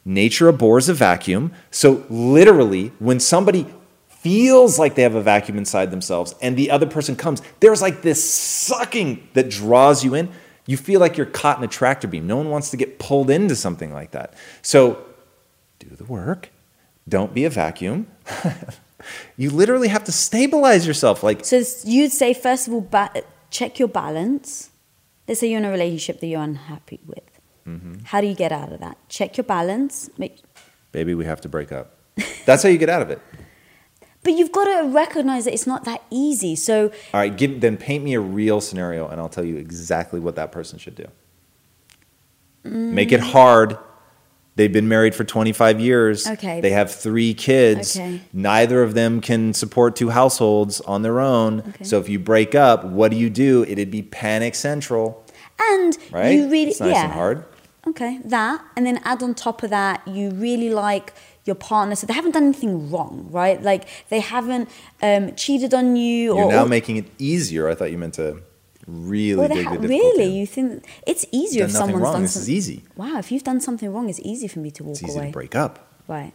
Nature abhors a vacuum. So literally when somebody feels like they have a vacuum inside themselves and the other person comes, there's like this sucking that draws you in. You feel like you're caught in a tractor beam. No one wants to get pulled into something like that. So do the work. Don't be a vacuum. You literally have to stabilize yourself. Like, so you'd say, first of all, check your balance. Let's say you're in a relationship that you're unhappy with. Mm-hmm. How do you get out of that? Check your balance. Baby, we have to break up. That's how you get out of it. But you've got to recognize that it's not that easy. So, all right, then paint me a real scenario and I'll tell you exactly what that person should do. Make it hard. They've been married for 25 years. Okay. They have 3 kids. Okay. Neither of them can support 2 households on their own. Okay. So if you break up, what do? It'd be panic central. And right? You really, it's nice and hard. Okay, that. And then add on top of that, you really like your partner. So they haven't done anything wrong, right? Like, they haven't cheated on you. You're now making it easier. I thought you meant to... Really, really? You think it's easier if someone's done something wrong? This is easy. Wow, if you've done something wrong, it's easy for me to walk away. It's easy to break up, right?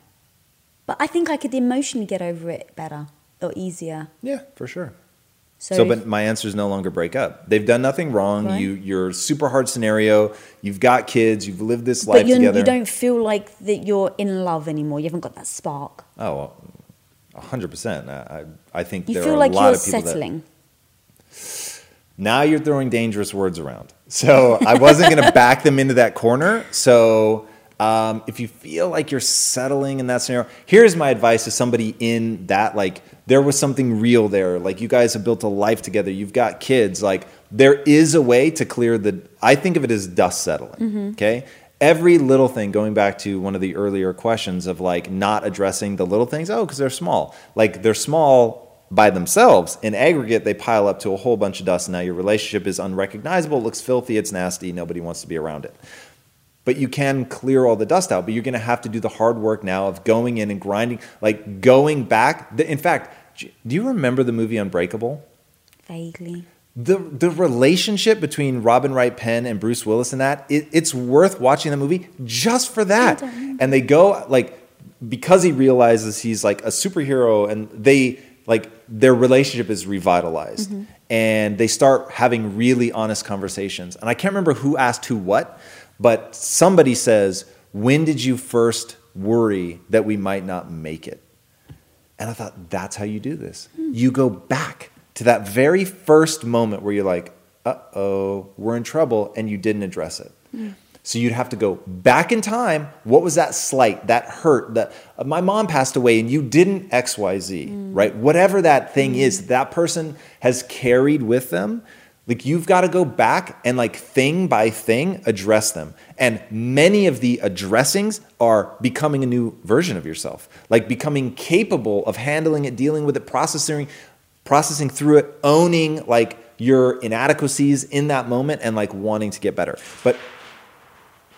But I think I could emotionally get over it better or easier. Yeah, for sure. So but my answer is no longer break up. They've done nothing wrong. Right? You're super hard scenario. You've got kids. You've lived this life together. But you don't feel like that you're in love anymore. You haven't got that spark. Oh, well, 100%. I think you feel like you're settling. Now you're throwing dangerous words around. So I wasn't going to back them into that corner. So if you feel like you're settling in that scenario, here's my advice to somebody in that, like, there was something real there. Like, you guys have built a life together. You've got kids. Like, there is a way to clear I think of it as dust settling, okay? Every little thing, going back to one of the earlier questions of, like, not addressing the little things. Oh, because they're small. Like, they're small by themselves. In aggregate, they pile up to a whole bunch of dust. And now your relationship is unrecognizable, looks filthy, it's nasty, nobody wants to be around it. But you can clear all the dust out, but you're going to have to do the hard work now of going in and grinding, like going back. In fact, do you remember the movie Unbreakable? Vaguely. The relationship between Robin Wright Penn and Bruce Willis in that, it's worth watching the movie just for that. And they go, like, because he realizes he's like a superhero and they... Like, their relationship is revitalized and they start having really honest conversations. And I can't remember who asked who what, but somebody says, when did you first worry that we might not make it. And I thought, that's how you do this. You go back to that very first moment where you're like, uh-oh, we're in trouble, and you didn't address it. So you'd have to go back in time. What was that slight, that hurt, that my mom passed away and you didn't X, Y, Z, right? Whatever that thing is, that person has carried with them. Like, you've got to go back and, like, thing by thing, address them. And many of the addressings are becoming a new version of yourself, like becoming capable of handling it, dealing with it, processing through it, owning, like, your inadequacies in that moment and, like, wanting to get better. But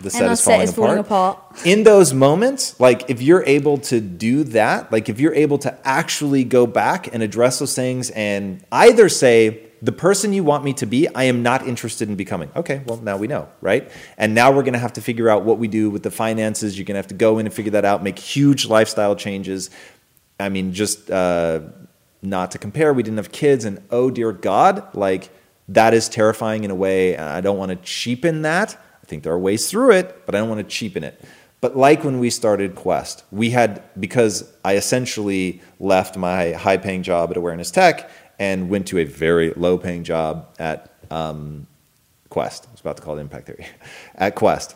the set is falling apart. In those moments, like, if you're able to do that, like, if you're able to actually go back and address those things and either say, the person you want me to be, I am not interested in becoming. Okay, well, now we know, right? And now we're going to have to figure out what we do with the finances. You're going to have to go in and figure that out, make huge lifestyle changes. I mean, just not to compare, we didn't have kids, and oh, dear God, like, that is terrifying in a way. I don't want to cheapen that. I think there are ways through it, but I don't want to cheapen it. But like when we started Quest, we had, because I essentially left my high-paying job at Awareness Tech and went to a very low-paying job at Quest. I was about to call it Impact Theory. At Quest.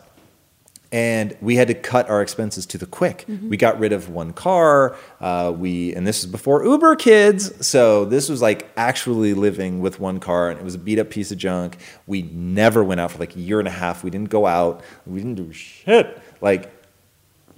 And we had to cut our expenses to the quick. Mm-hmm. We got rid of one car. And this was before Uber kids. So this was like actually living with one car. And it was a beat-up piece of junk. We never went out for like a year and a half. We didn't go out. We didn't do shit. Like,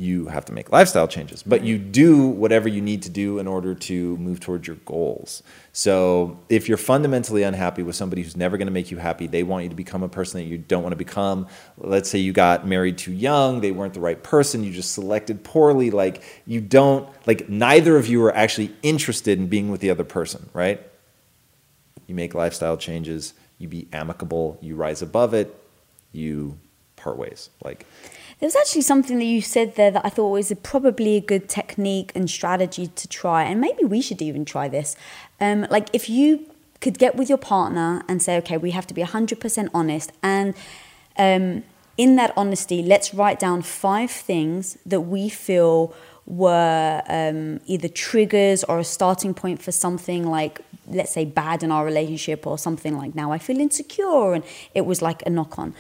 you have to make lifestyle changes, but you do whatever you need to do in order to move towards your goals. So if you're fundamentally unhappy with somebody who's never going to make you happy, they want you to become a person that you don't want to become. Let's say you got married too young, they weren't the right person, you just selected poorly. Like, you don't, like, neither of you are actually interested in being with the other person, right? You make lifestyle changes, you be amicable, you rise above it, you part ways. Like, there was actually something that you said there that I thought was probably a good technique and strategy to try, and maybe we should even try this. Like, if you could get with your partner and say, okay, we have to be 100% honest, and in that honesty, let's write down 5 things that we feel were either triggers or a starting point for something, like, let's say, bad in our relationship, or something like, now I feel insecure, and it was like a knock-on.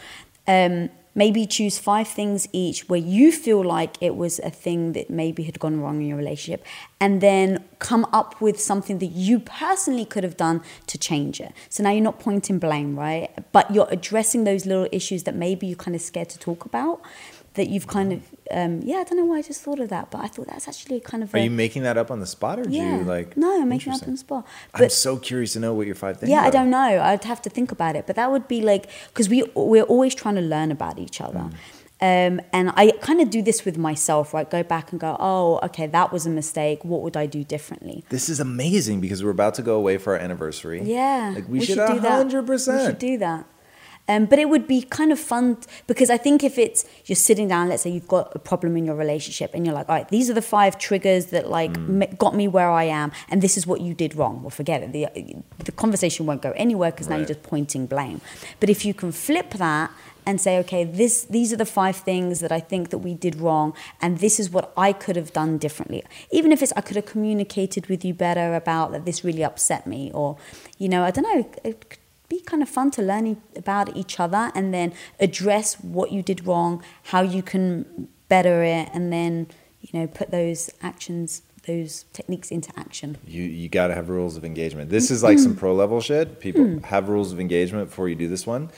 Maybe choose 5 things each where you feel like it was a thing that maybe had gone wrong in your relationship, and then come up with something that you personally could have done to change it. So now you're not pointing blame, right? But you're addressing those little issues that maybe you're kind of scared to talk about, that you've kind of, I don't know why I just thought of that, but I thought that's actually kind of... Are you making that up on the spot, or do you like... No, I'm making it up on the spot. But I'm so curious to know what your 5 things are. Yeah, I don't know. I'd have to think about it, but that would be like... Because we're always trying to learn about each other. And I kind of do this with myself, right? Go back and go, oh, okay, that was a mistake. What would I do differently? This is amazing because we're about to go away for our anniversary. Yeah. Like, we should 100%. We should do that. But it would be kind of fun because I think if it's you're sitting down, let's say you've got a problem in your relationship and you're like, all right, these are the 5 triggers that like got me where I am, and this is what you did wrong. Well, forget it. The conversation won't go anywhere because now you're just pointing blame. But if you can flip that and say, okay, these are the 5 things that I think that we did wrong, and this is what I could have done differently. Even if it's I could have communicated with you better about that, this really upset me, or, you know, I don't know, it could be kind of fun to learn about each other and then address what you did wrong, how you can better it, and then, you know, put those actions, those techniques into action. You got to have rules of engagement. This is like some pro level shit. People have rules of engagement before you do this one,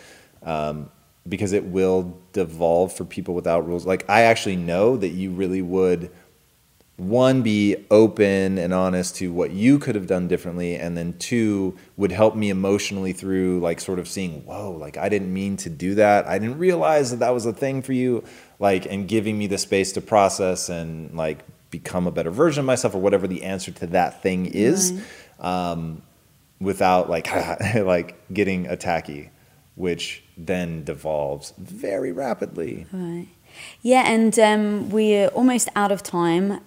because it will devolve for people without rules. Like, I actually know that you really would, one, be open and honest to what you could have done differently, and then 2, would help me emotionally through like sort of seeing, whoa, like I didn't mean to do that. I didn't realize that that was a thing for you, like, and giving me the space to process and like become a better version of myself, or whatever the answer to that thing is, without like like getting attacky, which then devolves very rapidly. Right. Yeah, and we're almost out of time.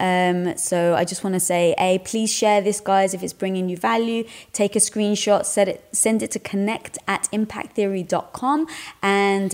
So I just want to say, A, please share this, guys, if it's bringing you value. Take a screenshot, send it to connect@impacttheory.com, and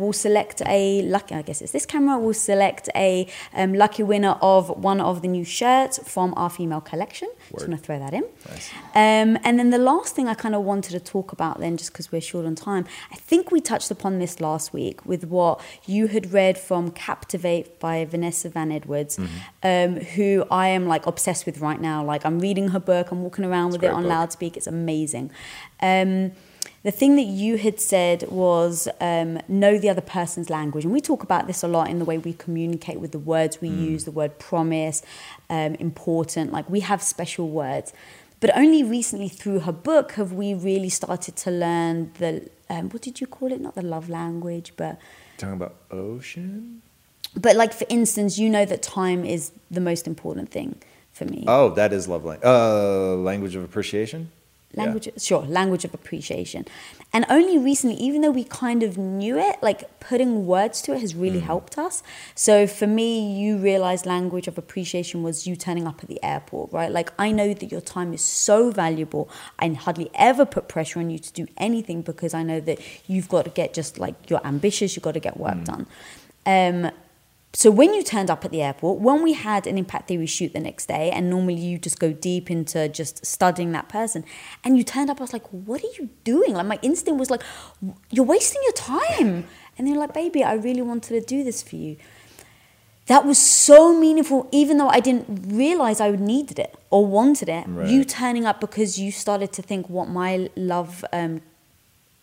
we'll select a lucky, I guess it's this camera, we'll select a lucky winner of one of the new shirts from our female collection. Word. Just want to throw that in. Nice. And then the last thing I kind of wanted to talk about then, just because we're short on time, I think we touched upon this last week with what you had read from Captivate by Vanessa Van Edwards, who I am like obsessed with right now. Like, I'm reading her book, I'm walking around with it on loudspeak. It's amazing. The thing that you had said was, know the other person's language. And we talk about this a lot in the way we communicate with the words we use, the word promise, important, like we have special words. But only recently through her book have we really started to learn the, what did you call it? Not the love language, but... Talking about ocean? But like, for instance, you know that time is the most important thing for me. Oh, that is love language. Language of appreciation? Language of appreciation. And only recently, even though we kind of knew it, like putting words to it has really helped us. So for me, you realized language of appreciation was you turning up at the airport, right? Like, I know that your time is so valuable. I hardly ever put pressure on you to do anything because I know that you've got to get just like, you're ambitious, you've got to get work done. So when you turned up at the airport, when we had an Impact Theory shoot the next day, and normally you just go deep into just studying that person, and you turned up, I was like, what are you doing? Like, my instinct was like, you're wasting your time. And they're like, baby, I really wanted to do this for you. That was so meaningful, even though I didn't realize I needed it or wanted it. Right. You turning up because you started to think what my love,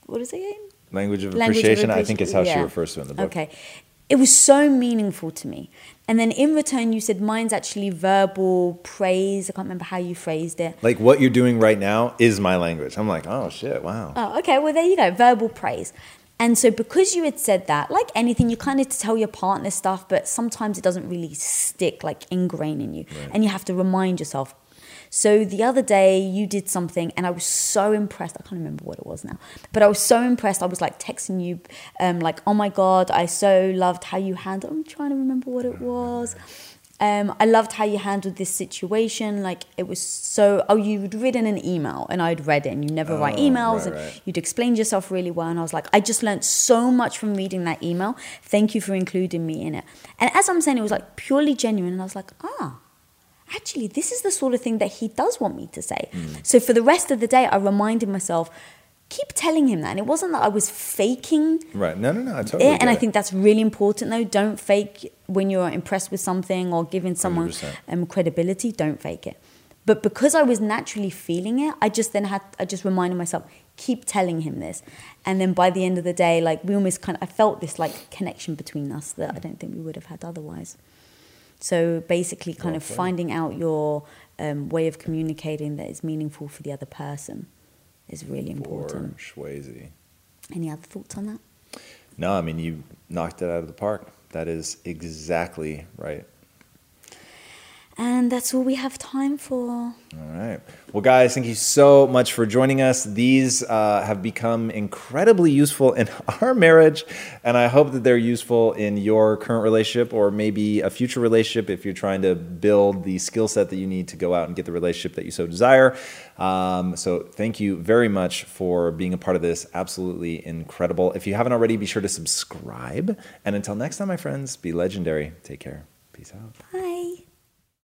what is it again? Language of appreciation, I think is how she refers to it in the book. Okay. It was so meaningful to me. And then in return, you said, mine's actually verbal praise. I can't remember how you phrased it. Like, what you're doing right now is my language. I'm like, oh, shit, wow. Oh, okay, well, there you go, verbal praise. And so because you had said that, like anything, you kind of tell your partner stuff, but sometimes it doesn't really stick, like ingrained in you. Right. And you have to remind yourself. So the other day you did something and I was so impressed. I can't remember what it was now, but I was so impressed. I was like texting you, like, oh my God, I so loved how you handled, I'm trying to remember what it was. I loved how you handled this situation. Like, it was so, oh, you'd written an email and I'd read it, and you never write emails. Right. You'd explained yourself really well. And I was like, I just learned so much from reading that email. Thank you for including me in it. And as I'm saying, it was like purely genuine. And I was like, actually, this is the sort of thing that he does want me to say. So for the rest of the day, I reminded myself, keep telling him that. And it wasn't that I was faking. Right. No, I totally get it. I think that's really important, though. Don't fake when you're impressed with something or giving someone credibility. Don't fake it. But because I was naturally feeling it, I just reminded myself, keep telling him this. And then by the end of the day, like, we almost I felt this like connection between us that I don't think we would have had otherwise. So basically kind of finding out your way of communicating that is meaningful for the other person is really important. Schwazy. Any other thoughts on that? No, I mean, you knocked it out of the park. That is exactly right. And that's all we have time for. All right. Well, guys, thank you so much for joining us. These have become incredibly useful in our marriage, and I hope that they're useful in your current relationship or maybe a future relationship if you're trying to build the skill set that you need to go out and get the relationship that you so desire. So thank you very much for being a part of this. Absolutely incredible. If you haven't already, be sure to subscribe. And until next time, my friends, be legendary. Take care. Peace out. Bye.